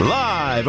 Live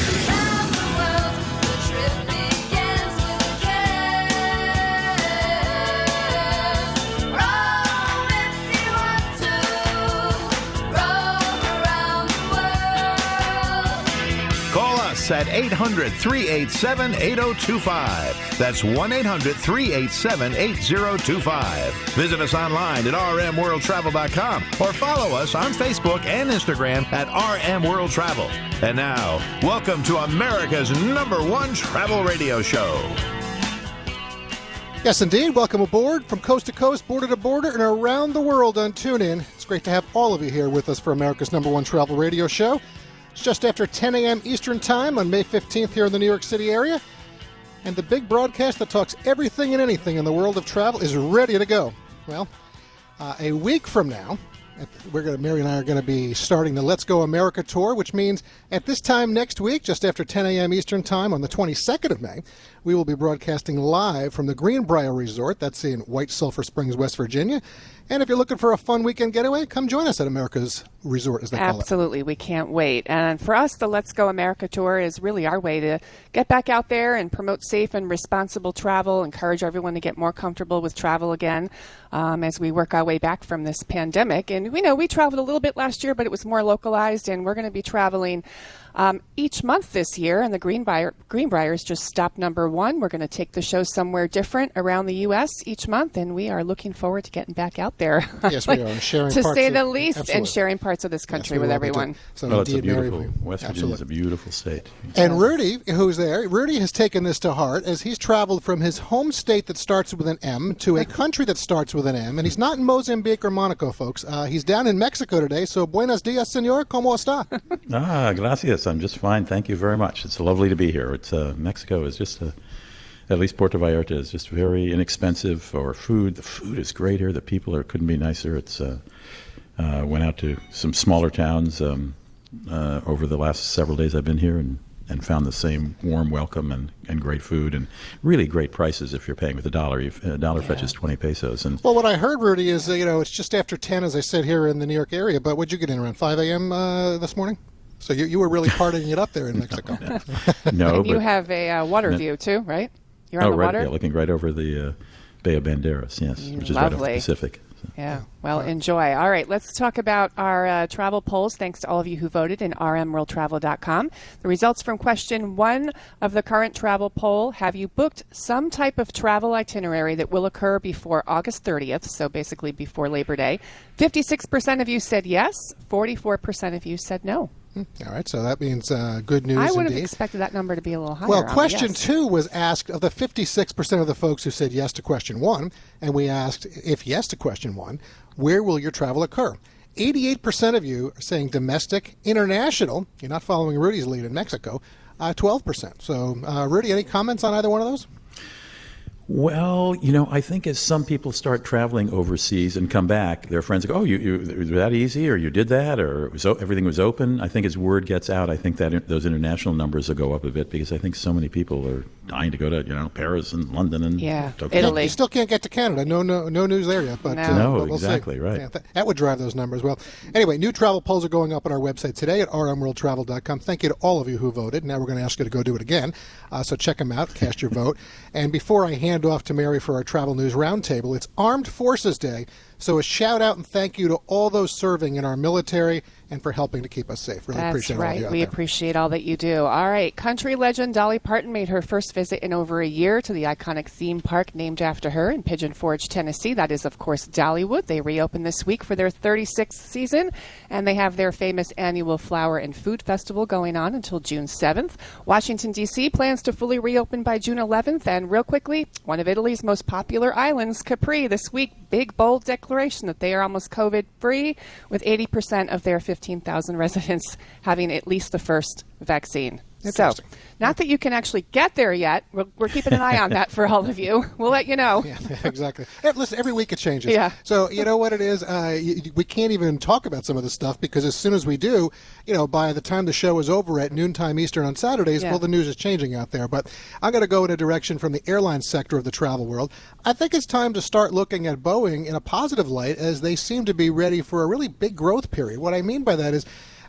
At 800-387-8025. That's 1-800-387-8025. Visit us online at rmworldtravel.com or follow us on Facebook and Instagram at rmworldtravel. And now, welcome to America's #1 travel radio show. Yes, indeed. Welcome aboard from coast to coast, border to border, and around the world on TuneIn. It's great to have all of you here with us for America's #1 travel radio show. It's just after 10 a.m. Eastern Time on May 15th here in the New York City area. And the big broadcast that talks everything and anything in the world of travel is ready to go. Well, a week from now, Mary and I are going to be starting the Let's Go America tour, which means at this time next week, just after 10 a.m. Eastern Time on the 22nd of May, we will be broadcasting live from the Greenbrier Resort. That's in White Sulphur Springs, West Virginia. And if you're looking for a fun weekend getaway, come join us at America's Resort, as they call it. Absolutely. We can't wait. And for us, the Let's Go America Tour is really our way to get back out there and promote safe and responsible travel, encourage everyone to get more comfortable with travel again as we work our way back from this pandemic. And we know we traveled a little bit last year, but it was more localized, and we're going to be traveling each month this year, and the Greenbrier is just stop #1. We're going to take the show somewhere different around the U.S. each month, and we are looking forward to getting back out there. Yes, we are. And sharing to say the least, absolutely. And sharing parts of this country with everyone. So it's a beautiful, Mary, West Virginia is a beautiful state. And Rudy, who's there, Rudy has taken this to heart as he's traveled from his home state that starts with an M to a country that starts with an M, and he's not in Mozambique or Monaco, folks. He's down in Mexico today, so buenos dias, señor. ¿Cómo está? Gracias. I'm just fine. Thank you very much. It's lovely to be here. It's Mexico is just, at least Puerto Vallarta is just very inexpensive for food. The food is great here. The people couldn't be nicer. It's went out to some smaller towns over the last several days I've been here and found the same warm welcome and great food and really great prices if you're paying with a dollar. A dollar fetches 20 pesos. And well, what I heard, Rudy, is it's just after 10, as I said, here in the New York area. But what'd you get in around 5 a.m. This morning? So you were really partying it up there in Mexico. No. And you have a water view too, right? You're on the water? Yeah, looking right over the Bay of Banderas, yes, which is right off the Pacific. So. Yeah, well, enjoy. All right, let's talk about our travel polls. Thanks to all of you who voted in rmworldtravel.com. The results from question 1 of the current travel poll, have you booked some type of travel itinerary that will occur before August 30th, so basically before Labor Day? 56% of you said yes, 44% of you said no. All right, so that means good news. I would have expected that number to be a little higher. Well, question 2 was asked of the 56% of the folks who said yes to question 1, and we asked, if yes to question 1, where will your travel occur? 88% of you are saying domestic, international. You're not following Rudy's lead in Mexico, 12%. So, Rudy, any comments on either one of those? Well, I think as some people start traveling overseas and come back, their friends go, oh, you was that easy, or you did that, or everything was open. I think as word gets out, I think that those international numbers will go up a bit because I think so many people are dying to go to, Paris and London and Tokyo. Italy. You still can't get to Canada. No news there yet. But, but we'll exactly, see. Right. Yeah, that would drive those numbers. Well, anyway, new travel polls are going up on our website today at rmworldtravel.com. Thank you to all of you who voted. Now we're going to ask you to go do it again. So check them out. Cast your vote. And before I hand off to Mary for our Travel News Roundtable, it's Armed Forces Day, so a shout-out and thank you to all those serving in our military and for helping to keep us safe. Really appreciate all you out there. That's right. We appreciate all that you do. All right. Country legend Dolly Parton made her first visit in over a year to the iconic theme park named after her in Pigeon Forge, Tennessee. That is, of course, Dollywood. They reopened this week for their 36th season, and they have their famous annual Flower and Food Festival going on until June 7th. Washington, D.C. plans to fully reopen by June 11th. And real quickly, one of Italy's most popular islands, Capri, this week, big, bold declaration that they are almost COVID-free, with 80% of their 15,000 residents having at least the first vaccine. Interesting. So, not that you can actually get there yet. We're keeping an eye on that for all of you. We'll let you know. Yeah, exactly. And listen, every week it changes. Yeah. So you know what it is? We can't even talk about some of this stuff because as soon as we do, you know, by the time the show is over at noontime Eastern on Saturdays, well, the news is changing out there. But I'm going to go in a direction from the airline sector of the travel world. I think it's time to start looking at Boeing in a positive light as they seem to be ready for a really big growth period. What I mean by that is,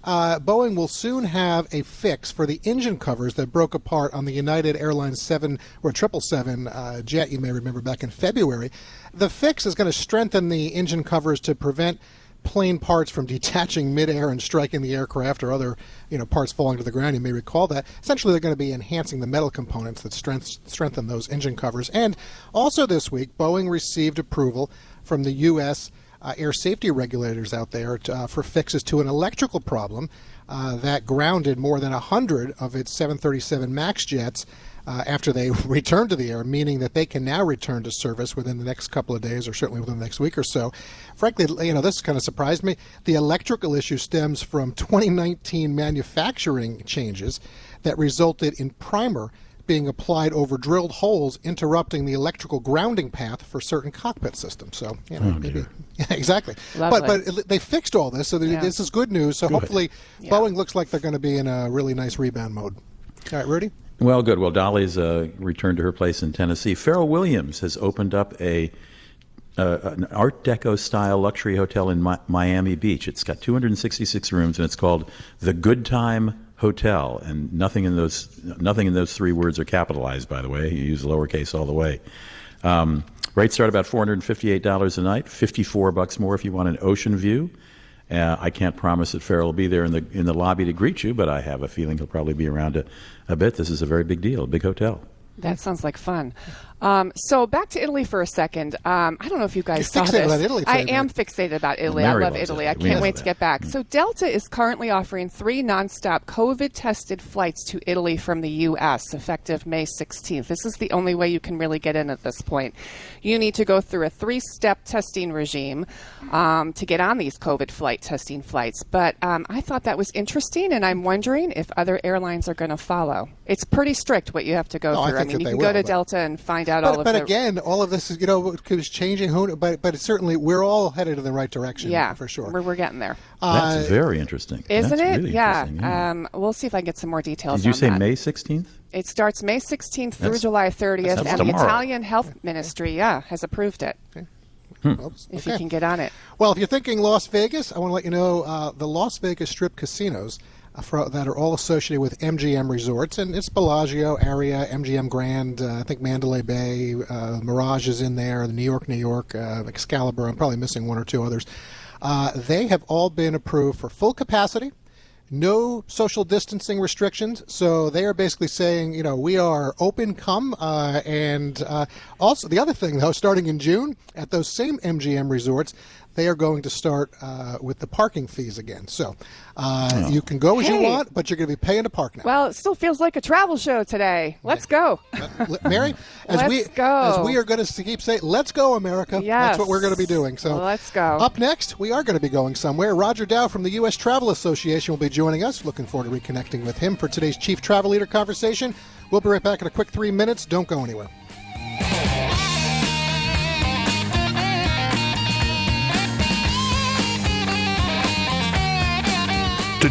Boeing will soon have a fix for the engine covers that broke apart on the United Airlines 777 jet, you may remember, back in February. The fix is going to strengthen the engine covers to prevent plane parts from detaching midair and striking the aircraft or other, you know, parts falling to the ground. You may recall that. Essentially, they're going to be enhancing the metal components that strengthen those engine covers. And also this week, Boeing received approval from the U.S. air safety regulators out there for fixes to an electrical problem that grounded more than 100 of its 737 MAX jets after they returned to the air, meaning that they can now return to service within the next couple of days or certainly within the next week or so. Frankly, you know, this kind of surprised me. The electrical issue stems from 2019 manufacturing changes that resulted in primer being applied over drilled holes, interrupting the electrical grounding path for certain cockpit systems. So, you know, maybe. Yeah, exactly. Lovely. But they fixed all this, so this is good news. So hopefully Boeing looks like they're going to be in a really nice rebound mode. All right, Rudy? Well, good. Well, Dolly's returned to her place in Tennessee. Pharrell Williams has opened up an Art Deco-style luxury hotel in Miami Beach. It's got 266 rooms, and it's called The Good Time Hotel, and nothing in those three words are capitalized, by the way. You use lowercase all the way. Rates start about $458 a night, $54 more if you want an ocean view. I can't promise that Farrell will be there in the lobby to greet you, but I have a feeling he'll probably be around a bit. This is a very big deal, a big hotel. That sounds like fun. So back to Italy for a second. I don't know if you guys saw this. About Italy, I am fixated about Italy. I love Italy. I can't wait to get back. So Delta is currently offering 3 nonstop COVID-tested flights to Italy from the U.S. effective May 16th. This is the only way you can really get in at this point. You need to go through a 3-step testing regime to get on these COVID testing flights. But I thought that was interesting, and I'm wondering if other airlines are going to follow. It's pretty strict what you have to go through. I mean, you can go to Delta and find out. But again, all of this is, you know, is changing. But certainly we're all headed in the right direction. Yeah, for sure. We're getting there. That's very interesting, isn't it? Really yeah. We'll see if I can get some more details. Did you say that. May 16th? It starts May 16th through July 30th, and tomorrow. The Italian Health Ministry, has approved it. Okay. If you can get on it. Well, if you're thinking Las Vegas, I want to let you know the Las Vegas Strip casinos that are all associated with MGM Resorts, and it's Bellagio area, MGM Grand, I think Mandalay Bay, Mirage is in there, the New York, Excalibur, I'm probably missing one or two others. They have all been approved for full capacity, no social distancing restrictions, so they are basically saying, you know, we are open, come, and also the other thing, though, starting in June, at those same MGM Resorts, they are going to start with the parking fees again. So you can go as you want, but you're going to be paying to park now. Well, it still feels like a travel show today. Let's go. Mary, as we are going to keep saying, let's go, America. Yes. That's what we're going to be doing. So let's go. Up next, we are going to be going somewhere. Roger Dow from the U.S. Travel Association will be joining us. Looking forward to reconnecting with him for today's Chief Travel Leader Conversation. We'll be right back in a quick 3 minutes. Don't go anywhere. To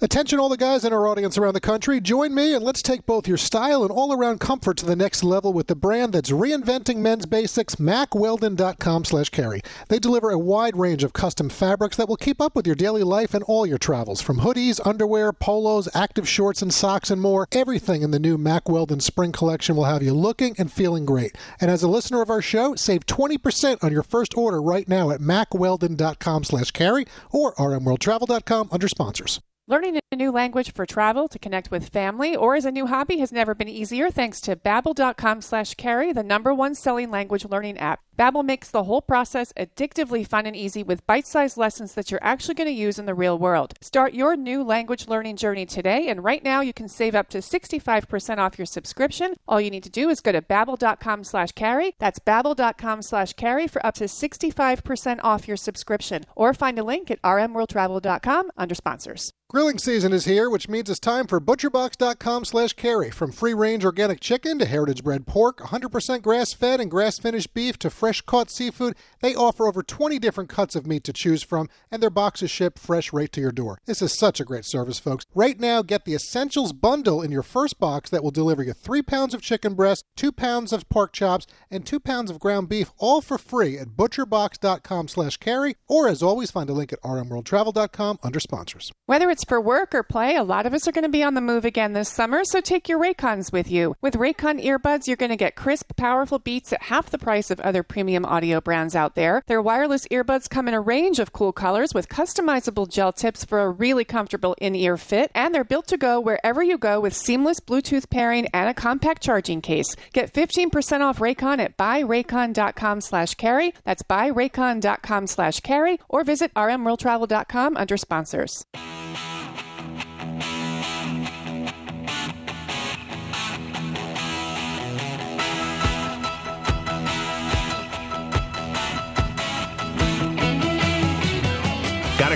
Attention all the guys in our audience around the country. Join me and let's take both your style and all-around comfort to the next level with the brand that's reinventing men's basics, MacWeldon.com/carry. They deliver a wide range of custom fabrics that will keep up with your daily life and all your travels. From hoodies, underwear, polos, active shorts and socks and more, everything in the new Mack Weldon Spring Collection will have you looking and feeling great. And as a listener of our show, save 20% on your first order right now at MacWeldon.com/carry or RMWorldTravel.com under sponsors. Learning a new language for travel, to connect with family, or as a new hobby has never been easier thanks to Babbel.com/carry, the number one selling language learning app. Babbel makes the whole process addictively fun and easy with bite-sized lessons that you're actually going to use in the real world. Start your new language learning journey today, and right now you can save up to 65% off your subscription. All you need to do is go to babbel.com/carry. That's babbel.com/carry for up to 65% off your subscription, or find a link at rmworldtravel.com under sponsors. Grilling season is here, which means it's time for ButcherBox.com/carry. From free-range organic chicken to heritage-bred pork, 100% grass-fed and grass-finished beef to fresh-caught seafood, they offer over 20 different cuts of meat to choose from, and their boxes ship fresh right to your door. This is such a great service, folks. Right now, get the Essentials Bundle in your first box that will deliver you 3 pounds of chicken breast, 2 pounds of pork chops, and 2 pounds of ground beef, all for free at ButcherBox.com/carry, or, as always, find a link at rmworldtravel.com under sponsors. Whether it's for work or play, a lot of us are going to be on the move again this summer, so take your Raycons with you. With Raycon earbuds, you're going to get crisp, powerful beats at half the price of other premium audio brands out there. Their wireless earbuds come in a range of cool colors with customizable gel tips for a really comfortable in-ear fit, and they're built to go wherever you go with seamless Bluetooth pairing and a compact charging case. Get 15% off Raycon at buyraycon.com/carry. That's buyraycon.com/carry, or visit rmworldtravel.com under sponsors. Got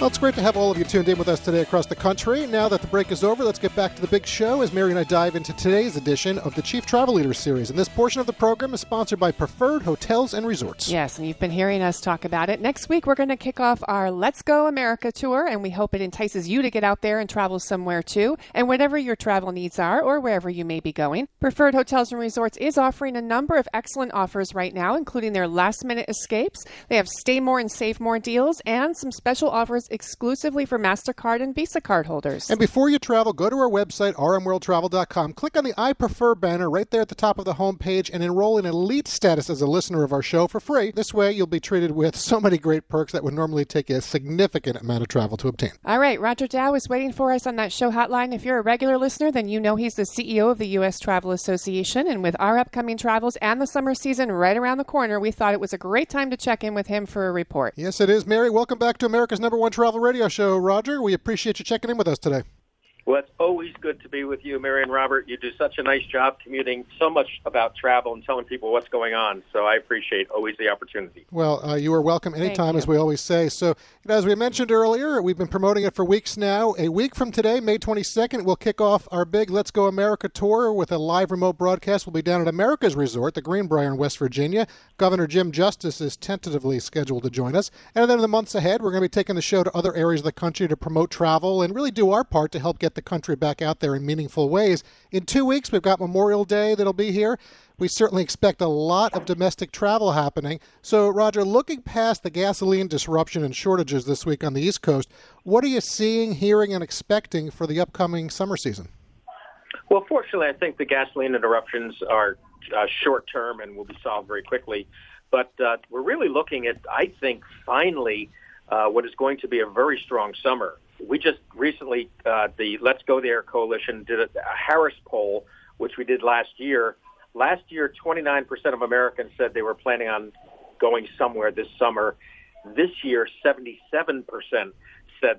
Well, it's great to have all of you tuned in with us today across the country. Now that the break is over, let's get back to the big show as Mary and I dive into today's edition of the Chief Travel Leader Series. And this portion of the program is sponsored by Preferred Hotels and Resorts. Yes, and you've been hearing us talk about it. Next week, we're going to kick off our Let's Go America tour, and we hope it entices you to get out there and travel somewhere too. And whatever your travel needs are or wherever you may be going, Preferred Hotels and Resorts is offering a number of excellent offers right now, including their last-minute escapes. They have Stay More and Save More deals and some special offers exclusively for MasterCard and Visa card holders. And before you travel, go to our website, rmworldtravel.com. Click on the I Prefer banner right there at the top of the homepage and enroll in elite status as a listener of our show for free. This way, you'll be treated with so many great perks that would normally take a significant amount of travel to obtain. All right, Roger Dow is waiting for us on that show hotline. If you're a regular listener, then you know he's the CEO of the U.S. Travel Association. And with our upcoming travels and the summer season right around the corner, we thought it was a great time to check in with him for a report. Yes, it is, Mary. Welcome back to America's Number 1 Travel Radio Show, Roger. We appreciate you checking in with us today. Well, it's always good to be with you, Mary and Robert. You do such a nice job commuting so much about travel and telling people what's going on. So I appreciate always the opportunity. Well, you are welcome anytime, as we always say. So, as we mentioned earlier, we've been promoting it for weeks now. A week from today, May 22nd, we'll kick off our big Let's Go America tour with a live remote broadcast. We'll be down at America's Resort, the Greenbrier in West Virginia. Governor Jim Justice is tentatively scheduled to join us. And then in the months ahead, we're going to be taking the show to other areas of the country to promote travel and really do our part to help get the country back out there in meaningful ways. In 2 weeks, we've got Memorial Day that'll be here. We certainly expect a lot of domestic travel happening. So, Roger, looking past the gasoline disruption and shortages this week on the East Coast, what are you seeing, hearing, and expecting for the upcoming summer season? Well, fortunately, I think the gasoline interruptions are short-term and will be solved very quickly. But we're really looking at, I think, finally, what is going to be a very strong summer. We just recently, the Let's Go There Coalition did a Harris poll, which we did last year. Last year, 29% of Americans said they were planning on going somewhere this summer. This year, 77% said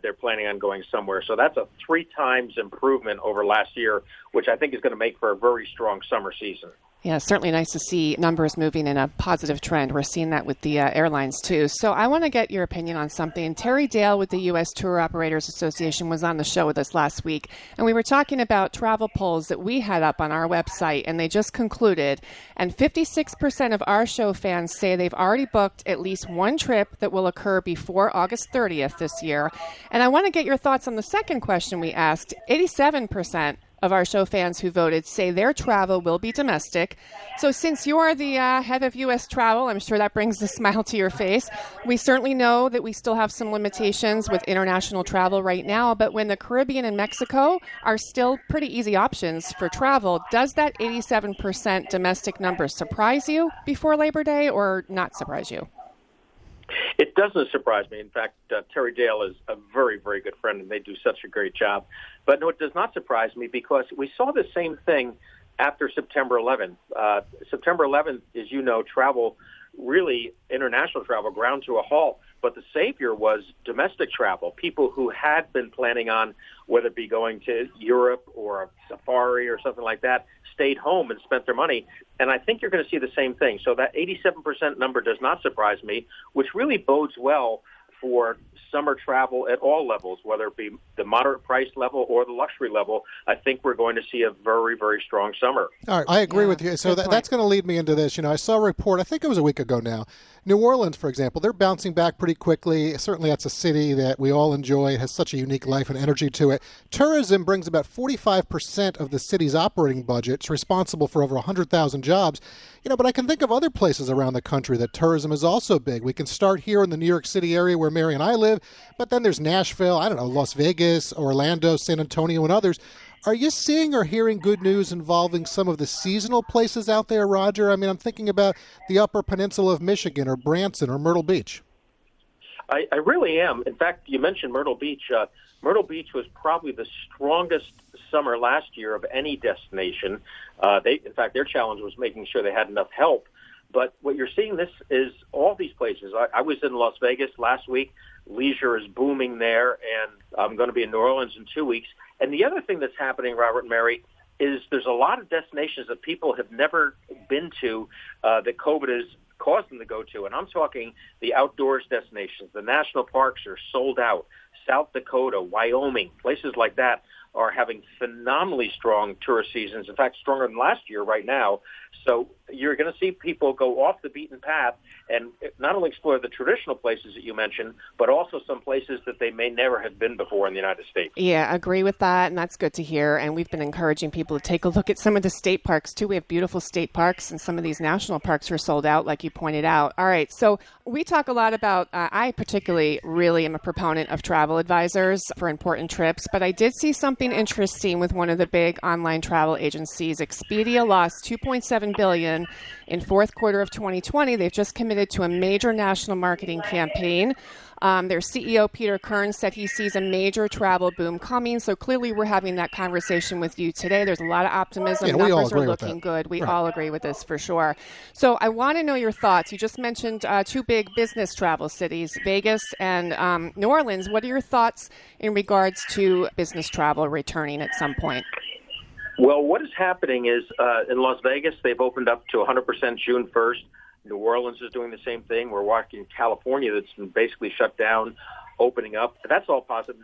they're planning on going somewhere. So that's a 3 times improvement over last year, which I think is going to make for a very strong summer season. Yeah, certainly nice to see numbers moving in a positive trend. We're seeing that with the airlines, too. So I want to get your opinion on something. Terry Dale with the U.S. Tour Operators Association was on the show with us last week, and we were talking about travel polls that we had up on our website, and they just concluded. And 56% of our show fans say they've already booked at least one trip that will occur before August 30th this year. And I want to get your thoughts on the second question we asked. 87% of our show fans who voted say their travel will be domestic. So since you are the head of U.S. travel, I'm sure that brings a smile to your face. We certainly know that we still have some limitations with international travel right now, but when the Caribbean and Mexico are still pretty easy options for travel, does that 87% domestic number surprise you before Labor Day or not surprise you? It doesn't surprise me. In fact, Terry Dale is a very, very good friend, and they do such a great job. But no, it does not surprise me, because we saw the same thing after September 11th. September 11th, as you know, travel, really international travel, ground to a halt. But the savior was domestic travel. People who had been planning on whether it be going to Europe or a safari or something like that stayed home and spent their money. And I think you're going to see the same thing. So that 87% number does not surprise me, which really bodes well for summer travel at all levels, whether it be the moderate price level or the luxury level. I think we're going to see a very, very strong summer. All right, I agree with you. So that's going to lead me into this. You know, I saw a report, I think it was a week ago now, New Orleans, for example, they're bouncing back pretty quickly. Certainly that's a city that we all enjoy. It has such a unique life and energy to it. Tourism brings about 45% of the city's operating budget. It's responsible for over 100,000 jobs. You know, but I can think of other places around the country that tourism is also big. We can start here in the New York City area where Mary and I live, but then there's Nashville, I don't know, Las Vegas, Orlando, San Antonio, and others. Are you seeing or hearing good news involving some of the seasonal places out there, Roger? I mean, I'm thinking about the Upper Peninsula of Michigan or Branson or Myrtle Beach. I really am. In fact, you mentioned Myrtle Beach. Myrtle Beach was probably the strongest summer last year of any destination. Their challenge was making sure they had enough help. But what you're seeing this is all these places. I was in Las Vegas last week. Leisure is booming there, and I'm going to be in New Orleans in 2 weeks. And the other thing that's happening, Robert and Mary, is there's a lot of destinations that people have never been to that COVID has caused them to go to. And I'm talking the outdoors destinations. The national parks are sold out. South Dakota, Wyoming, places like that are having phenomenally strong tourist seasons, in fact, stronger than last year right now. So you're going to see people go off the beaten path and not only explore the traditional places that you mentioned, but also some places that they may never have been before in the United States. Yeah, I agree with that, and that's good to hear. And we've been encouraging people to take a look at some of the state parks, too. We have beautiful state parks, and some of these national parks are sold out, like you pointed out. All right, so we talk a lot about, I particularly really am a proponent of travel advisors for important trips, but I did see something interesting with one of the big online travel agencies. Expedia lost $2.7 billion in fourth quarter of 2020. They've just committed to a major national marketing campaign. Their CEO, Peter Kern, said he sees a major travel boom coming. So clearly we're having that conversation with you today. There's a lot of optimism. Yeah, numbers are looking good. We all agree with this for sure. So I want to know your thoughts. You just mentioned two big business travel cities, Vegas and New Orleans. What are your thoughts in regards to business travel returning at some point? Well, what is happening is in Las Vegas, they've opened up to 100% June 1st. New Orleans is doing the same thing. We're watching California that's been basically shut down, opening up. That's all positive.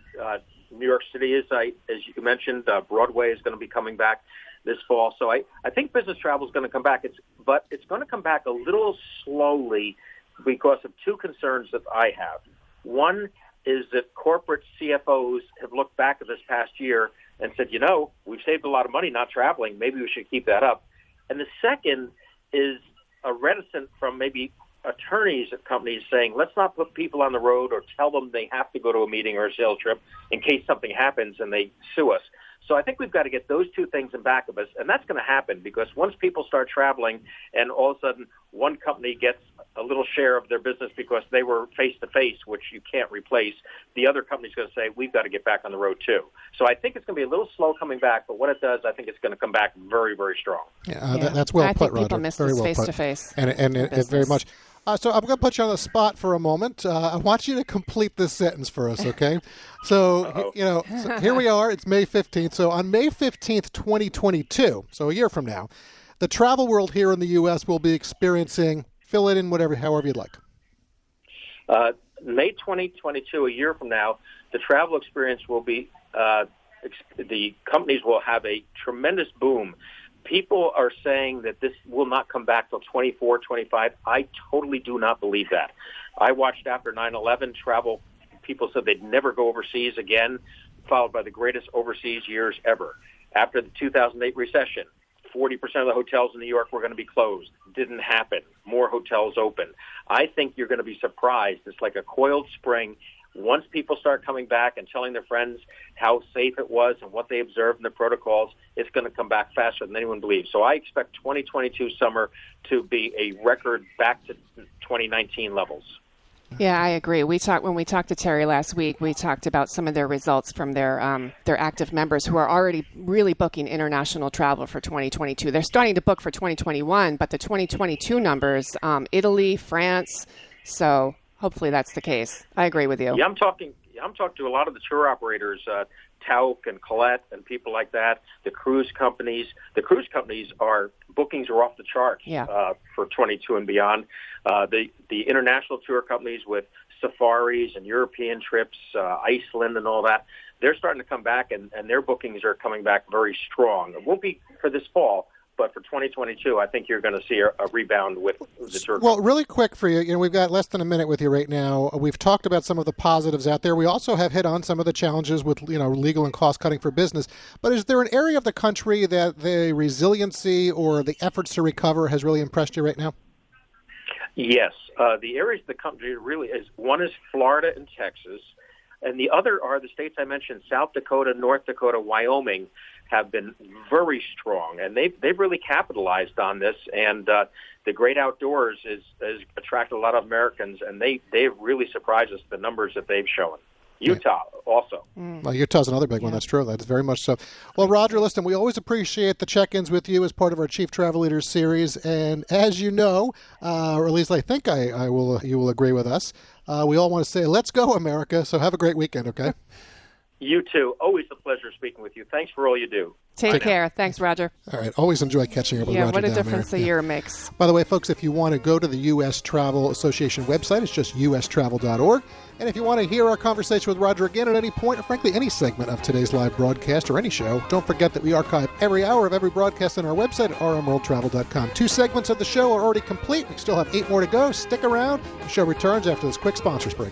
New York City is, as you mentioned, Broadway is going to be coming back this fall. So I think business travel is going to come back. But it's going to come back a little slowly because of two concerns that I have. One is that corporate CFOs have looked back at this past year and said, you know, we've saved a lot of money not traveling. Maybe we should keep that up. And the second is a reticence from maybe attorneys at companies saying, let's not put people on the road or tell them they have to go to a meeting or a sales trip in case something happens and they sue us. So I think we've got to get those two things in back of us, and that's going to happen because once people start traveling and all of a sudden one company gets a little share of their business because they were face-to-face, which you can't replace, the other company's going to say, we've got to get back on the road too. So I think it's going to be a little slow coming back, but what it does, I think it's going to come back very, very strong. That's well put, Roger. I think people miss this face-to-face. And very much. So I'm going to put you on the spot for a moment. I want you to complete this sentence for us, okay? So, so here we are. It's May 15th. So on May 15th, 2022, so a year from now, the travel world here in the U.S. will be experiencing, fill it in however you'd like. May 2022, a year from now, the travel experience will be, the companies will have a tremendous boom. People are saying that this will not come back till 24, 25. I totally do not believe that. I watched after 9/11 travel. People said they'd never go overseas again, followed by the greatest overseas years ever. After the 2008 recession, 40% of the hotels in New York were going to be closed. Didn't happen. More hotels open. I think you're going to be surprised. It's like a coiled spring. Once people start coming back and telling their friends how safe it was and what they observed in the protocols, it's going to come back faster than anyone believes. So I expect 2022 summer to be a record back to 2019 levels. Yeah, I agree. We talked when we talked to Terry last week. We talked about some of their results from their active members who are already really booking international travel for 2022. They're starting to book for 2021, but the 2022 numbers, Italy, France. So hopefully that's the case. I agree with you. Yeah, I'm talking to a lot of the tour operators, Tauk and Colette and people like that. The cruise companies. The cruise companies are bookings are off the charts for 22 and beyond. The international tour companies with safaris and European trips, Iceland and all that, they're starting to come back, and their bookings are coming back very strong. It won't be for this fall, but for 2022, I think you're going to see a rebound with the tour. Well, really quick for you, we've got less than a minute with you right now. We've talked about some of the positives out there. We also have hit on some of the challenges with legal and cost cutting for business. But is there an area of the country that the resiliency or the efforts to recover has really impressed you right now? Yes. The areas of the country really is, one is Florida and Texas, and the other are the states I mentioned, South Dakota, North Dakota, Wyoming, have been very strong, and they've really capitalized on this. And the great outdoors has attracted a lot of Americans, and they've really surprised us, the numbers that they've shown. Utah also. Well, Utah's another big one. That's true. That's very much so. Well, Roger, listen, we always appreciate the check-ins with you as part of our Chief Travel Leaders series. And as you know, or at least I think you will agree with us, we all want to say, let's go, America. So have a great weekend, okay? You too. Always a pleasure speaking with you. Thanks for all you do. Take care. Thanks, Roger. All right. Always enjoy catching up with Roger. Yeah, what a difference a year makes. By the way, folks, if you want to go to the U.S. Travel Association website, it's just ustravel.org. And if you want to hear our conversation with Roger again at any point, or frankly, any segment of today's live broadcast or any show, don't forget that we archive every hour of every broadcast on our website at rmworldtravel.com. 2 segments of the show are already complete. We still have 8 more to go. Stick around. The show returns after this quick sponsors break.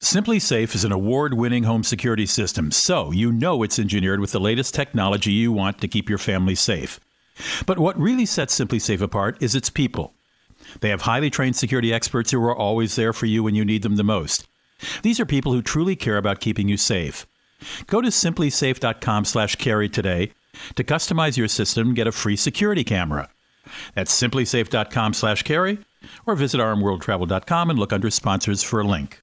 Simply Safe is an award-winning home security system, so you know it's engineered with the latest technology you want to keep your family safe. But what really sets Simply Safe apart is its people. They have highly trained security experts who are always there for you when you need them the most. These are people who truly care about keeping you safe. Go to simplysafe.com/carry today to customize your system and get a free security camera. That's simplysafe.com/carry, or visit rmworldtravel.com and look under sponsors for a link.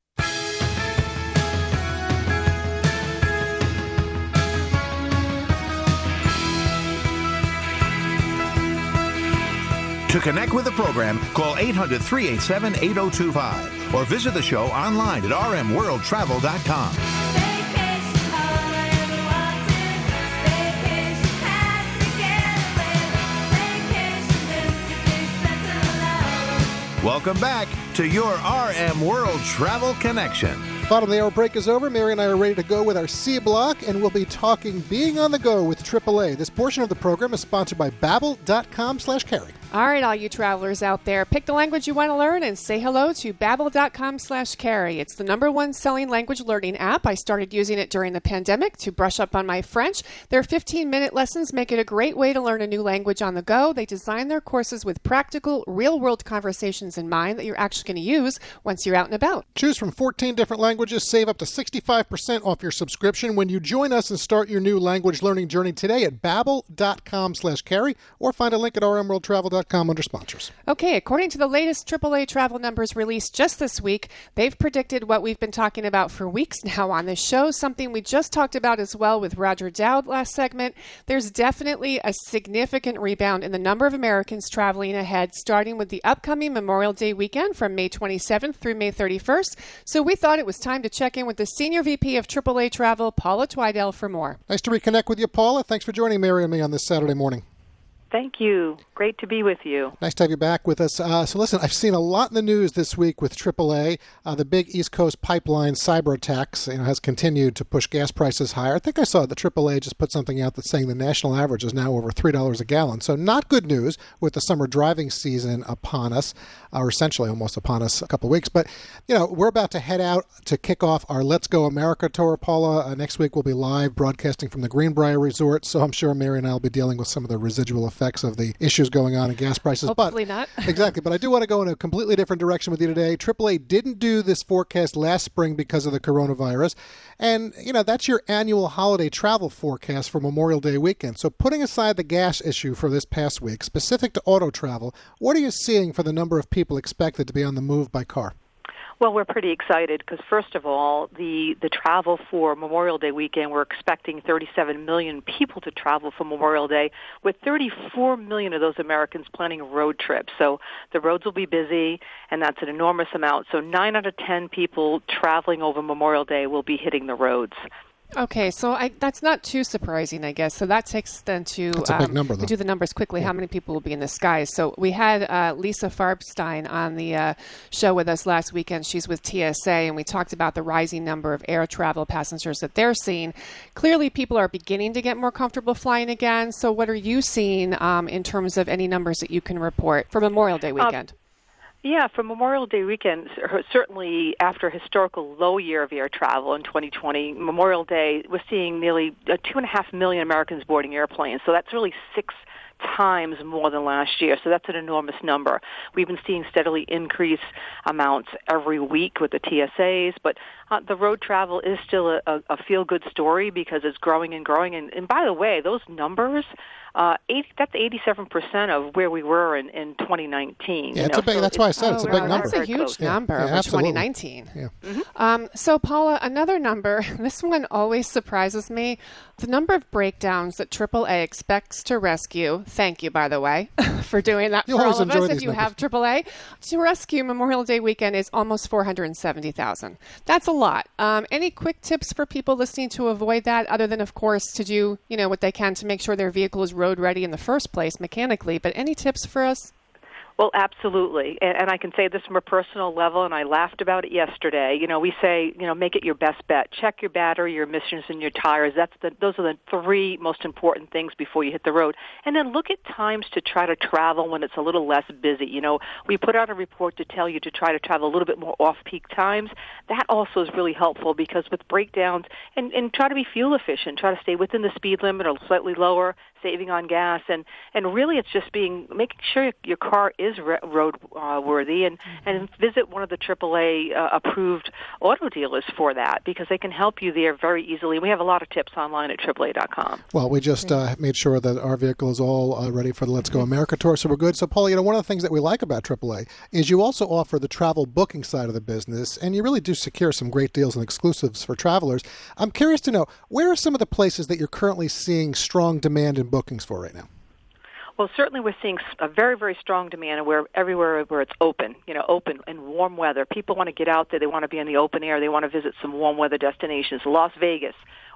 To connect with the program, call 800-387-8025 or visit the show online at rmworldtravel.com. Welcome back to your RM World Travel Connection. Bottom of the hour break is over. Mary and I are ready to go with our C block, and we'll be talking being on the go with AAA. This portion of the program is sponsored by Babbel.com/carry. All right, all you travelers out there, pick the language you want to learn and say hello to Babbel.com/carry. It's the #1 selling language learning app. I started using it during the pandemic to brush up on my French. Their 15-minute lessons make it a great way to learn a new language on the go. They design their courses with practical, real-world conversations in mind that you're actually going to use once you're out and about. Choose from 14 different languages. Save up to 65% off your subscription when you join us and start your new language learning journey today at Babbel.com/carry or find a link at rmworldtravel.com under sponsors. Okay, according to the latest AAA travel numbers released just this week, they've predicted what we've been talking about for weeks now on this show, something we just talked about as well with Roger Dow last segment. There's definitely a significant rebound in the number of Americans traveling ahead, starting with the upcoming Memorial Day weekend from May 27th through May 31st. So we thought it was time to check in with the Senior VP of AAA Travel, Paula Twidell, for more. Nice to reconnect with you, Paula. Thanks for joining Mary and me on this Saturday morning. Thank you. Great to be with you. Nice to have you back with us. So listen, I've seen a lot in the news this week with AAA. The big East Coast pipeline cyber attacks has continued to push gas prices higher. I think I saw the AAA just put something out that's saying the national average is now over $3 a gallon. So not good news with the summer driving season upon us, or essentially almost upon us a couple of weeks. But, we're about to head out to kick off our Let's Go America tour, Paula. Next week we'll be live broadcasting from the Greenbrier Resort. So I'm sure Mary and I will be dealing with some of the residual effects of the issues going on in gas prices. Hopefully not. Exactly. But I do want to go in a completely different direction with you today. AAA didn't do this forecast last spring because of the coronavirus. And, that's your annual holiday travel forecast for Memorial Day weekend. So putting aside the gas issue for this past week, specific to auto travel, what are you seeing for the number of people expected to be on the move by car? Well, we're pretty excited because, first of all, the travel for Memorial Day weekend, we're expecting 37 million people to travel for Memorial Day, with 34 million of those Americans planning a road trip. So the roads will be busy, and that's an enormous amount. So 9 out of 10 people traveling over Memorial Day will be hitting the roads. Okay, so that's not too surprising, I guess. So that takes then to big number, we do the numbers quickly. Yeah. How many people will be in the skies? So we had Lisa Farbstein on the show with us last weekend. She's with TSA, and we talked about the rising number of air travel passengers that they're seeing. Clearly, people are beginning to get more comfortable flying again. So what are you seeing in terms of any numbers that you can report for Memorial Day weekend? Yeah, for Memorial Day weekend, certainly after a historical low year of air travel in 2020, Memorial Day, we're seeing nearly 2.5 million Americans boarding airplanes. So that's really 6 times more than last year. So that's an enormous number. We've been seeing steadily increase amounts every week with the TSAs, but the road travel is still a feel-good story because it's growing and growing. And by the way, those numbers, that's 87% of where we were in 2019. Yeah, that's why I said it's a big number. That's a huge number for 2019. Yeah. Mm-hmm. So Paula, another number, this one always surprises me, the number of breakdowns that AAA expects to rescue. Thank you, by the way, for doing that for all of us. If you have AAA, to rescue Memorial Day weekend is almost 470,000. That's a lot. Any quick tips for people listening to avoid that, other than, of course, to do what they can to make sure their vehicle is road ready in the first place mechanically? But any tips for us? Well, absolutely. And I can say this from a personal level, and I laughed about it yesterday. We say, make it your best bet. Check your battery, your emissions, and your tires. Those are the 3 most important things before you hit the road. And then look at times to try to travel when it's a little less busy. We put out a report to tell you to try to travel a little bit more off-peak times. That also is really helpful because with breakdowns, and try to be fuel efficient, try to stay within the speed limit or slightly lower, saving on gas, and really it's just making sure your car is road-worthy, and visit one of the AAA-approved auto dealers for that, because they can help you there very easily. We have a lot of tips online at AAA.com. Well, we just made sure that our vehicle is all ready for the Let's Go America tour, so we're good. So, Paul, one of the things that we like about AAA is you also offer the travel booking side of the business, and you really do secure some great deals and exclusives for travelers. I'm curious to know, where are some of the places that you're currently seeing strong demand in bookings for right now? Well, certainly we're seeing a very, very strong demand everywhere where it's open, open and warm weather. People want to get out there. They want to be in the open air. They want to visit some warm weather destinations. Las Vegas,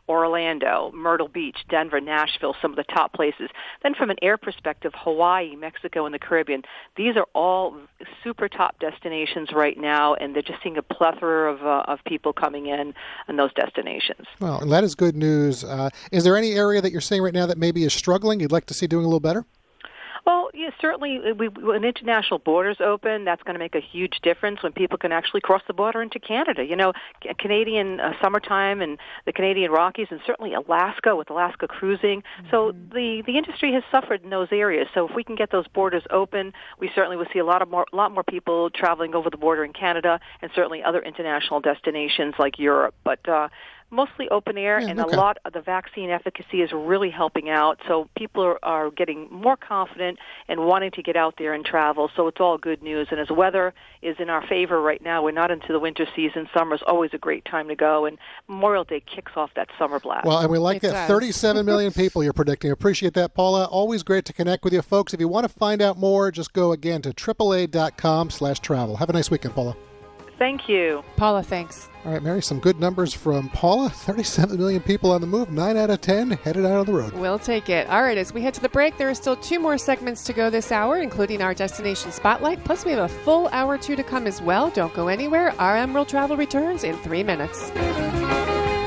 Orlando, Myrtle Beach, Denver, Nashville, some of the top places. Then from an air perspective, Hawaii, Mexico, and the Caribbean. These are all super top destinations right now, and they're just seeing a plethora of people coming in those destinations. Well, that is good news. Is there any area that you're seeing right now that maybe is struggling you'd like to see doing a little better? Well, yeah, certainly when international borders open, that's going to make a huge difference when people can actually cross the border into Canada. Canadian summertime and the Canadian Rockies, and certainly Alaska with Alaska cruising. So the industry has suffered in those areas. So if we can get those borders open, we certainly will see a lot more people traveling over the border in Canada and certainly other international destinations like Europe. But mostly open air, A lot of the vaccine efficacy is really helping out. So people are getting more confident and wanting to get out there and travel. So it's all good news. And as weather is in our favor right now, we're not into the winter season. Summer's always a great time to go. And Memorial Day kicks off that summer blast. Well, and we like that. 37 million people you're predicting. Appreciate that, Paula. Always great to connect with you, folks. If you want to find out more, just go again to AAA.com/travel. Have a nice weekend, Paula. Thank you. Paula, thanks. All right, Mary, some good numbers from Paula. 37 million people on the move, 9 out of 10 headed out on the road. We'll take it. All right, as we head to the break, there are still two more segments to go this hour, including our Destination Spotlight. Plus, we have a full hour or two to come as well. Don't go anywhere. RM World Travel returns in 3 minutes.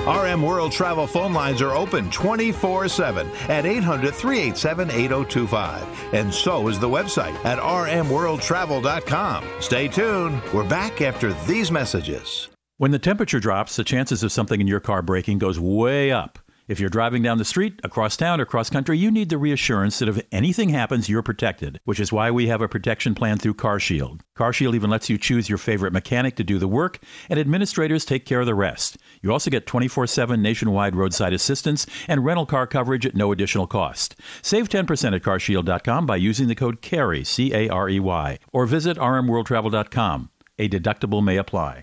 RM World Travel phone lines are open 24/7 at 800-387-8025. And so is the website at rmworldtravel.com. Stay tuned. We're back after these messages. When the temperature drops, the chances of something in your car breaking goes way up. If you're driving down the street, across town, or across country, you need the reassurance that if anything happens, you're protected, which is why we have a protection plan through CarShield. CarShield even lets you choose your favorite mechanic to do the work, and administrators take care of the rest. You also get 24/7 nationwide roadside assistance and rental car coverage at no additional cost. Save 10% at carshield.com by using the code CAREY, C-A-R-E-Y, or visit rmworldtravel.com. A deductible may apply.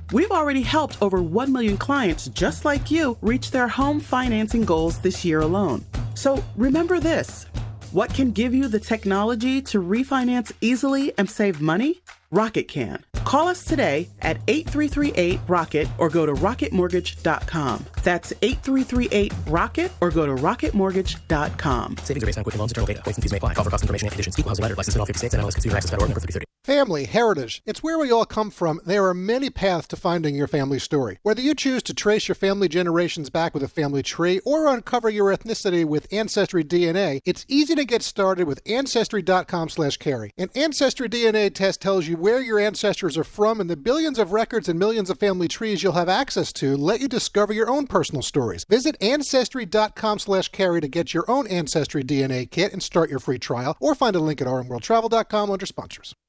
We've already helped over 1 million clients just like you reach their home financing goals this year alone. So remember this. What can give you the technology to refinance easily and save money? Rocket can. Call us today at 8338-ROCKET or go to rocketmortgage.com. That's 8338-ROCKET or go to rocketmortgage.com. Savings are based on quick loans, internal data. Points and fees may apply. Call for cost information and conditions. Equal housing lender. Licensed in all 50 states and NMLS.org. Number 3330. Family heritage. It's where we all come from. There are many paths to finding your family story. Whether you choose to trace your family generations back with a family tree or uncover your ethnicity with Ancestry DNA, it's easy to get started with Ancestry.com/Carey. An Ancestry DNA test tells you where your ancestors are from, and the billions of records and millions of family trees you'll have access to let you discover your own personal stories. Visit Ancestry.com/Carey to get your own Ancestry DNA kit and start your free trial, or find a link at rmworldtravel.com under sponsors.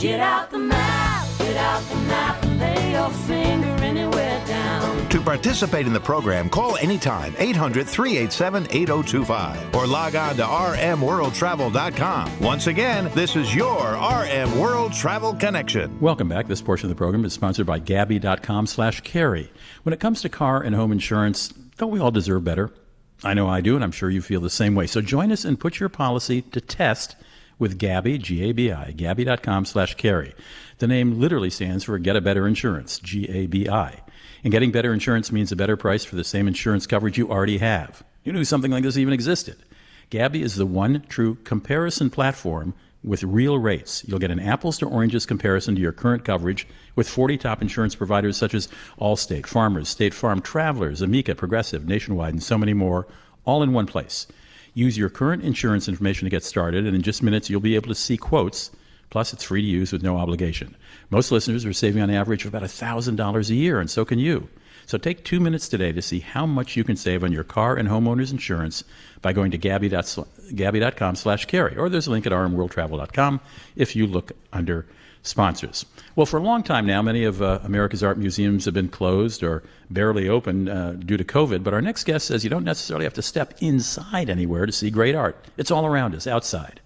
Get out the map, get out the map, and lay your finger anywhere down. To participate in the program, call anytime, 800-387-8025, or log on to rmworldtravel.com. Once again, this is your RM World Travel Connection. Welcome back. This portion of the program is sponsored by Gabby.com/Carey. When it comes to car and home insurance, don't we all deserve better? I know I do, and I'm sure you feel the same way. So join us and put your policy to test with Gabby, G-A-B-I, Gabby.com/Carey. The name literally stands for Get a Better Insurance, G-A-B-I. And getting better insurance means a better price for the same insurance coverage you already have. You knew something like this even existed. Gabby is the one true comparison platform with real rates. You'll get an apples to oranges comparison to your current coverage with 40 top insurance providers such as Allstate, Farmers, State Farm, Travelers, Amica, Progressive, Nationwide, and so many more, all in one place. Use your current insurance information to get started, and in just minutes, you'll be able to see quotes. Plus, it's free to use with no obligation. Most listeners are saving on average about $1,000 a year, and so can you. So take 2 minutes today to see how much you can save on your car and homeowners insurance by going to Gabby.com/Carey, or there's a link at rmworldtravel.com if you look under sponsors. Well, for a long time now, many of America's art museums have been closed or barely open due to COVID, but our next guest says you don't necessarily have to step inside anywhere to see great art. It's all around us, outside.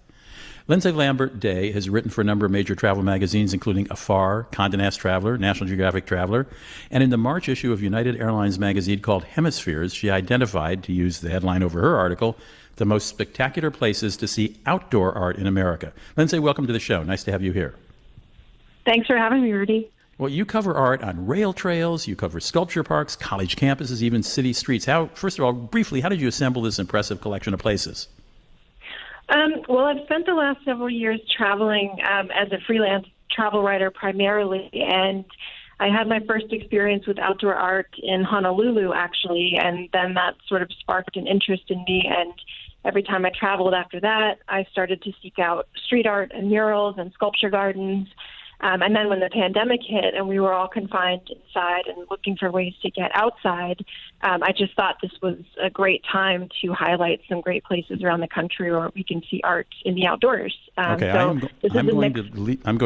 Lindsay Lambert Day has written for a number of major travel magazines, including Afar, Condé Nast Traveler, National Geographic Traveler, and in the March issue of United Airlines magazine called Hemispheres, she identified, to use the headline over her article, the most spectacular places to see outdoor art in America. Lindsay, welcome to the show. Nice to have you here. Thanks for having me, Rudy. Well, you cover art on rail trails, you cover sculpture parks, college campuses, even city streets. How, first of all, briefly, how did you assemble this impressive collection of places? Well, I've spent the last several years traveling as a freelance travel writer primarily, and I had my first experience with outdoor art in Honolulu, actually, and then that sort of sparked an interest in me, and every time I traveled after that, I started to seek out street art and murals and sculpture gardens, and then when the pandemic hit and we were all confined inside and looking for ways to get outside, I just thought this was a great time to highlight some great places around the country where we can see art in the outdoors. I'm going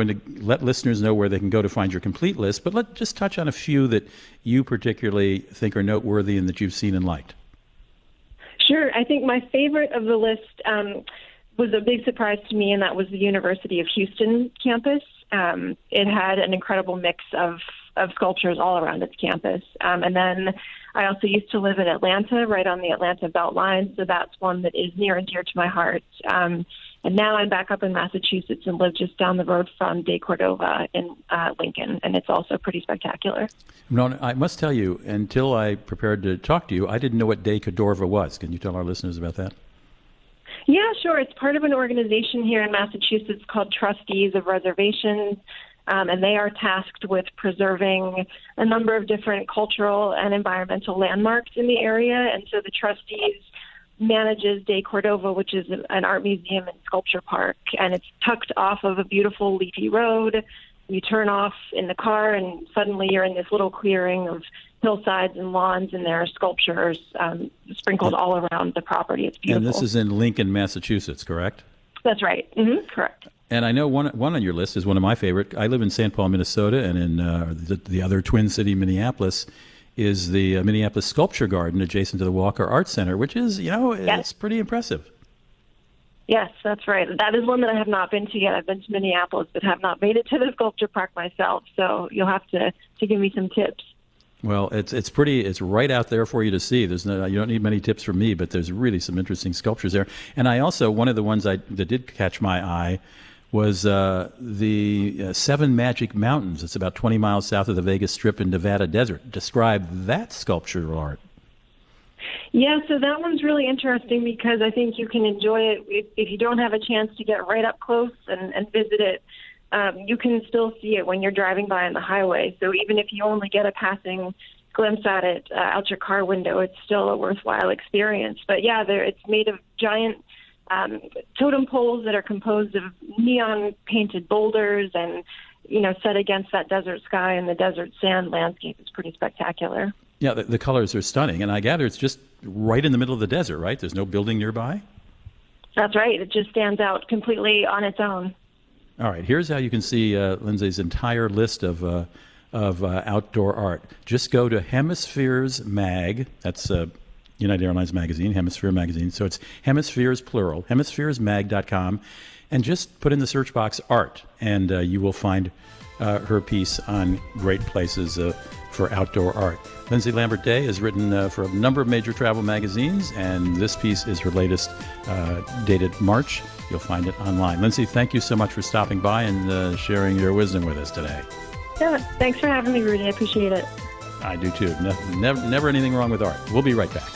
to let listeners know where they can go to find your complete list, but let's just touch on a few that you particularly think are noteworthy and that you've seen and liked. Sure. I think my favorite of the list was a big surprise to me, and that was the University of Houston campus. It had an incredible mix of sculptures all around its campus. And then I also used to live in Atlanta, right on the Atlanta Beltline, so that's one that is near and dear to my heart. And now I'm back up in Massachusetts and live just down the road from De Cordova in Lincoln, and it's also pretty spectacular. No, I must tell you, until I prepared to talk to you, I didn't know what De Cordova was. Can you tell our listeners about that? Yeah, sure. It's part of an organization here in Massachusetts called Trustees of Reservations, and they are tasked with preserving a number of different cultural and environmental landmarks in the area. And so the trustees manages De Cordova, which is an art museum and sculpture park, and it's tucked off of a beautiful leafy road. You turn off in the car, and suddenly you're in this little clearing of hillsides and lawns, and there are sculptures sprinkled all around the property. It's beautiful. And this is in Lincoln, Massachusetts, correct? That's right. Mm-hmm. Correct. And I know one on your list is one of my favorite. I live in St. Paul, Minnesota, and in the other twin city, Minneapolis, is the Minneapolis Sculpture Garden adjacent to the Walker Art Center, which is, It's pretty impressive. Yes, that's right. That is one that I have not been to yet. I've been to Minneapolis, but have not made it to the sculpture park myself. So you'll have to give me some tips. Well, it's right out there for you to see. You don't need many tips from me, but there's really some interesting sculptures there. And I also, one of the ones that did catch my eye was the Seven Magic Mountains. It's about 20 miles south of the Vegas Strip in Nevada desert. Describe that sculptural art. Yeah, so that one's really interesting because I think you can enjoy it if you don't have a chance to get right up close and visit it. You can still see it when you're driving by on the highway. So even if you only get a passing glimpse at it out your car window, it's still a worthwhile experience. But yeah, it's made of giant totem poles that are composed of neon painted boulders and, set against that desert sky and the desert sand landscape. It's pretty spectacular. Yeah, the colors are stunning, and I gather it's just right in the middle of the desert, right? There's no building nearby? That's right. It just stands out completely on its own. All right, here's how you can see Lindsay's entire list of outdoor art. Just go to Hemispheres Mag. That's United Airlines magazine, Hemisphere magazine. So it's Hemispheres, plural, hemispheresmag.com, and just put in the search box art, and you will find her piece on great places for outdoor art. Lindsay Lambert Day has written for a number of major travel magazines, and this piece is her latest, dated March. You'll find it online. Lindsay, thank you so much for stopping by and sharing your wisdom with us today. Yeah, thanks for having me, Rudy. I appreciate it. I do too. Never anything wrong with art. We'll be right back.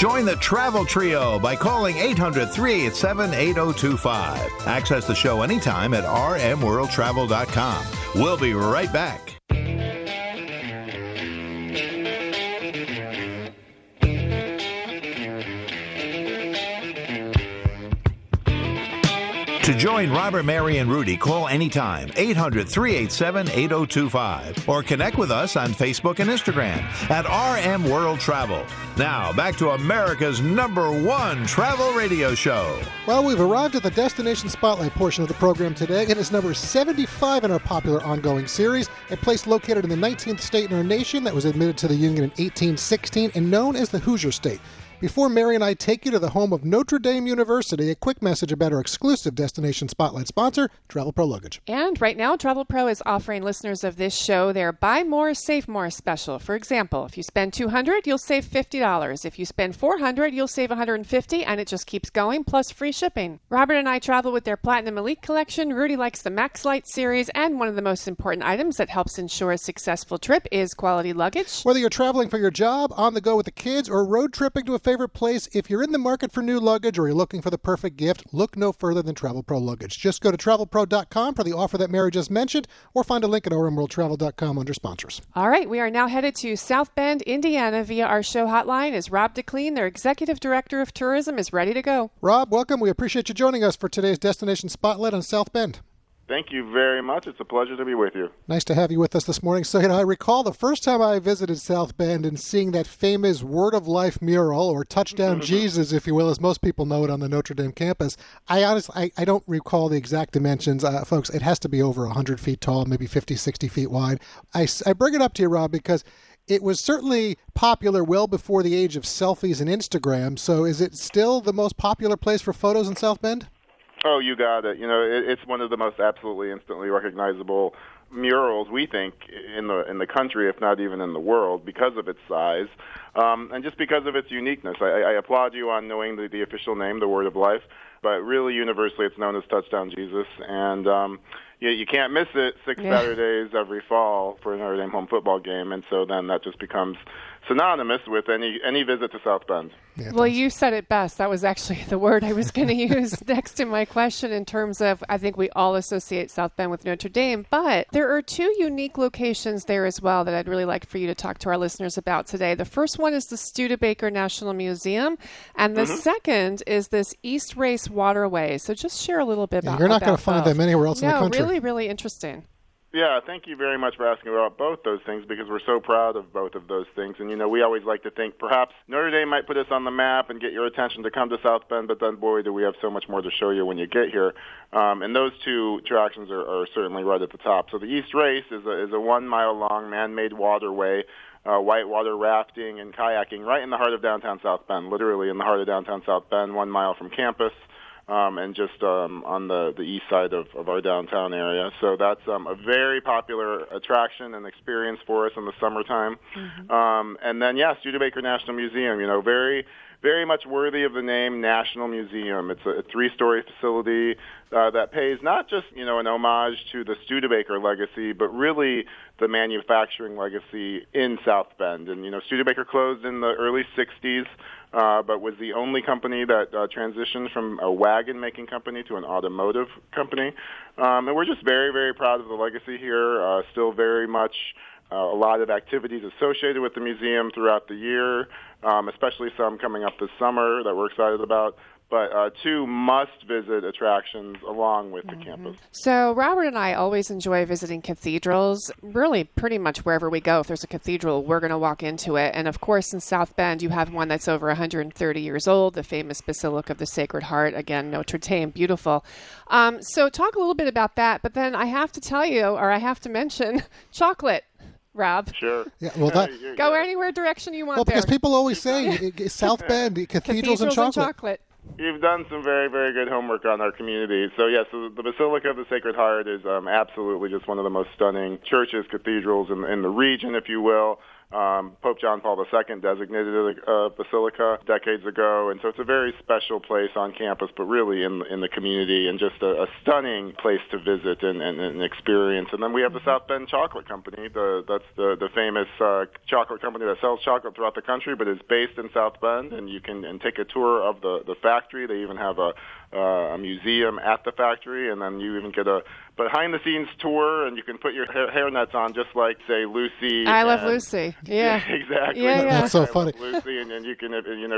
Join the Travel Trio by calling 800-387-8025. Access the show anytime at rmworldtravel.com. We'll be right back. To join Robert, Mary, and Rudy, call anytime, 800-387-8025, or connect with us on Facebook and Instagram at RM World Travel. Now, back to America's #1 travel radio show. Well, we've arrived at the Destination Spotlight portion of the program today, and it's number 75 in our popular ongoing series, a place located in the 19th state in our nation that was admitted to the Union in 1816 and known as the Hoosier State. Before Mary and I take you to the home of Notre Dame University, a quick message about our exclusive Destination Spotlight sponsor, Travel Pro Luggage. And right now, Travel Pro is offering listeners of this show their Buy More, Save More special. For example, if you spend $200, you'll save $50. If you spend $400, you'll save $150, and it just keeps going, plus free shipping. Robert and I travel with their Platinum Elite collection. Rudy likes the Max Light series, and one of the most important items that helps ensure a successful trip is quality luggage. Whether you're traveling for your job, on the go with the kids, or road tripping to a favorite place, if you're in the market for new luggage or you're looking for the perfect gift, look no further than Travel Pro Luggage. Just go to travelpro.com for the offer that Mary just mentioned, or find a link at rmworldtravel.com under sponsors. All right, we are now headed to South Bend, Indiana via our show hotline as Rob DeClean, their Executive Director of Tourism, is ready to go. Rob, welcome. We appreciate you joining us for today's Destination Spotlight on South Bend. Thank you very much. It's a pleasure to be with you. Nice to have you with us this morning. So, I recall the first time I visited South Bend and seeing that famous Word of Life mural, or Touchdown Jesus, if you will, as most people know it, on the Notre Dame campus. I honestly, I don't recall the exact dimensions. Folks, it has to be over 100 feet tall, maybe 50, 60 feet wide. I bring it up to you, Rob, because it was certainly popular well before the age of selfies and Instagram. So is it still the most popular place for photos in South Bend? Oh, you got it. It's one of the most absolutely instantly recognizable murals, we think, in the country, if not even in the world, because of its size and just because of its uniqueness. I applaud you on knowing the official name, the Word of Life, but really universally it's known as Touchdown Jesus. And you can't miss it Saturdays every fall for a Notre Dame home football game, and so then that just becomes synonymous with any visit to South Bend. Yeah, well, you said it best. That was actually the word I was going to use next to my question in terms of, I think we all associate South Bend with Notre Dame, but there are two unique locations there as well that I'd really like for you to talk to our listeners about today. The first one is the Studebaker National Museum, and the second is this East Race Waterway. So just share a little bit about that. You're not going to find them anywhere else in the country. Really interesting. Yeah, thank you very much for asking about both those things, because we're so proud of both of those things. And, we always like to think perhaps Notre Dame might put us on the map and get your attention to come to South Bend, but then, boy, do we have so much more to show you when you get here. And those two attractions are certainly right at the top. So the East Race is a 1-mile-long man-made waterway, whitewater rafting and kayaking right in the heart of downtown South Bend, literally in the heart of downtown South Bend, 1 mile from campus. And just on the east side of our downtown area. So that's a very popular attraction and experience for us in the summertime. And then, Studebaker National Museum, very, very much worthy of the name National Museum. It's a three-story facility that pays not just, an homage to the Studebaker legacy, but really the manufacturing legacy in South Bend. And, Studebaker closed in the early 60s. But was the only company that transitioned from a wagon-making company to an automotive company. And we're just very, very proud of the legacy here, still very much a lot of activities associated with the museum throughout the year, especially some coming up this summer that we're excited about. But two must-visit attractions along with the campus. So Robert and I always enjoy visiting cathedrals. Really, pretty much wherever we go, if there's a cathedral, we're going to walk into it. And, of course, in South Bend, you have one that's over 130 years old, the famous Basilica of the Sacred Heart. Again, Notre Dame, beautiful. So talk a little bit about that. But then I have to tell you, or I have to mention, chocolate. Rob. Sure. Yeah, well, go anywhere direction you want there. Well, because people always say South Bend, cathedrals and chocolate. You've done some very, very good homework on our community. So, so the Basilica of the Sacred Heart is absolutely just one of the most stunning churches, cathedrals in the region, if you will. Pope John Paul II designated it a basilica decades ago, and so it's a very special place on campus, but really in the community, and just a stunning place to visit and experience. And then we have the South Bend Chocolate Company. That's the famous chocolate company that sells chocolate throughout the country, but is based in South Bend, and you can take a tour of the factory. They even have a a museum at the factory, and then you even get a behind-the-scenes tour, and you can put your hairnets on just like, say, Lucy. I love Lucy. Yeah. Exactly. Yeah, yeah. That's so funny. Lucy, and then you can,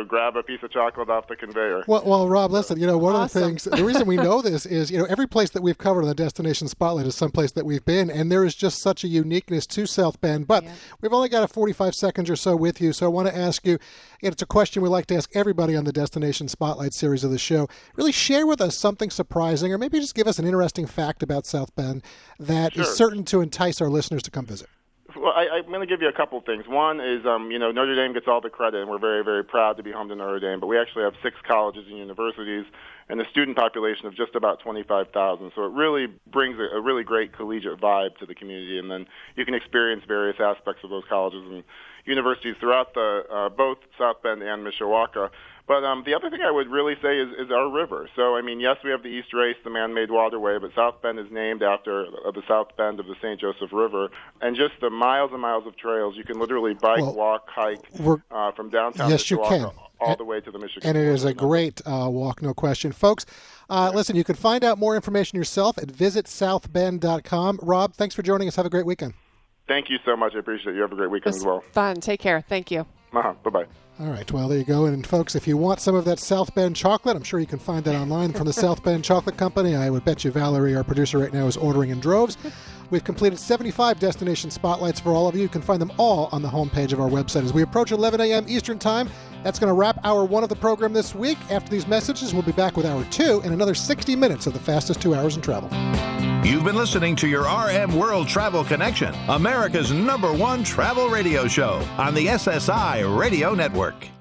grab a piece of chocolate off the conveyor. Well, Rob, listen, one awesome. Of the things, the reason we know this is, every place that we've covered on the Destination Spotlight is someplace that we've been, and there is just such a uniqueness to South Bend. But we've only got 45 seconds or so with you, so I want to ask you, it's a question we like to ask everybody on the Destination Spotlight series of the show. Really share with us something surprising, or maybe just give us an interesting fact about South Bend that is certain to entice our listeners to come visit. Well, I'm going to give you a couple of things. One is, Notre Dame gets all the credit, and we're very, very proud to be home to Notre Dame, but we actually have 6 colleges and universities and a student population of just about 25,000. So it really brings a really great collegiate vibe to the community, and then you can experience various aspects of those colleges and universities throughout the both South Bend and Mishawaka. But the other thing I would really say is our river. So, yes, we have the East Race, the man-made waterway, but South Bend is named after the South Bend of the St. Joseph River. And just the miles and miles of trails, you can literally bike, walk, hike from downtown Mishawaka all the way to the Michigan. And it is a great walk, no question. Folks, listen, you can find out more information yourself at visitsouthbend.com. Rob, thanks for joining us. Have a great weekend. Thank you so much. I appreciate it. You have a great weekend as well. Fun. Take care. Thank you. Bye-bye. All right. Well, there you go. And, folks, if you want some of that South Bend chocolate, I'm sure you can find that online from the South Bend Chocolate Company. I would bet you Valerie, our producer right now, is ordering in droves. We've completed 75 destination spotlights for all of you. You can find them all on the homepage of our website. As we approach 11 a.m. Eastern Time, that's going to wrap Hour 1 of the program this week. After these messages, we'll be back with Hour 2 and another 60 minutes of the fastest 2 hours in travel. You've been listening to your RM World Travel Connection, America's number 1 travel radio show on the SSI Radio Network.